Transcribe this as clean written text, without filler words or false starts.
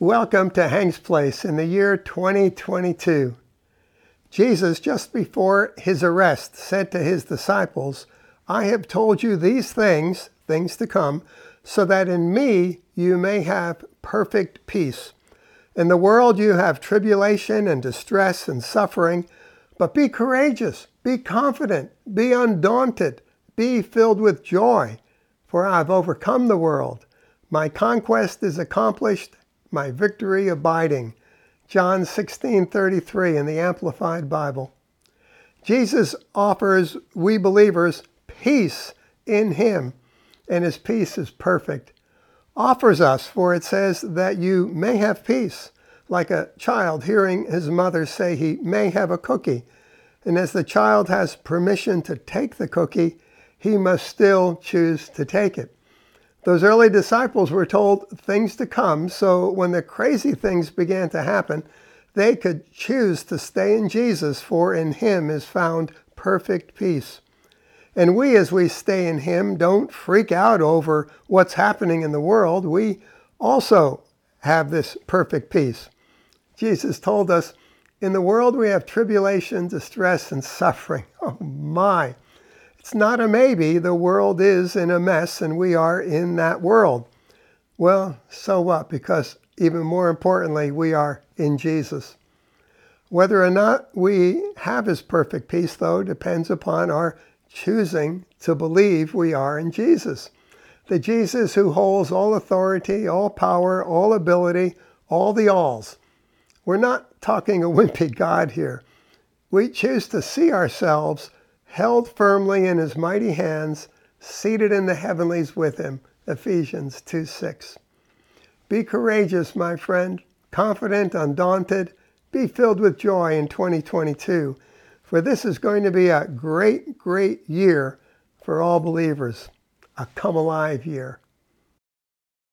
Welcome to Hank's Place in the year 2022. Jesus, just before his arrest, said to his disciples, I have told you these things, things to come, so that in me you may have perfect peace. In the world you have tribulation and distress and suffering, but be courageous, be confident, be undaunted, be filled with joy, for I have overcome the world. My conquest is accomplished, my victory abiding. John 16:33 in the Amplified Bible. Jesus offers we believers peace in him, and his peace is perfect. Offers us, for it says that you may have peace, like a child hearing his mother say he may have a cookie. And as the child has permission to take the cookie, he must still choose to take it. Those early disciples were told things to come, so when the crazy things began to happen, they could choose to stay in Jesus, for in him is found perfect peace. And we, as we stay in him, don't freak out over what's happening in the world. We also have this perfect peace. Jesus told us, in the world we have tribulation, distress, and suffering. Oh my! It's not a maybe. The world is in a mess, and we are in that world. Well, so what? Because even more importantly, we are in Jesus. Whether or not we have his perfect peace, though, depends upon our choosing to believe we are in Jesus. The Jesus who holds all authority, all power, all ability, all the alls. We're not talking a wimpy God here. We choose to see ourselves held firmly in his mighty hands, seated in the heavenlies with him. Ephesians 2:6. Be courageous, my friend, confident, undaunted. Be filled with joy in 2022, for this is going to be a great year for all believers, a come alive year.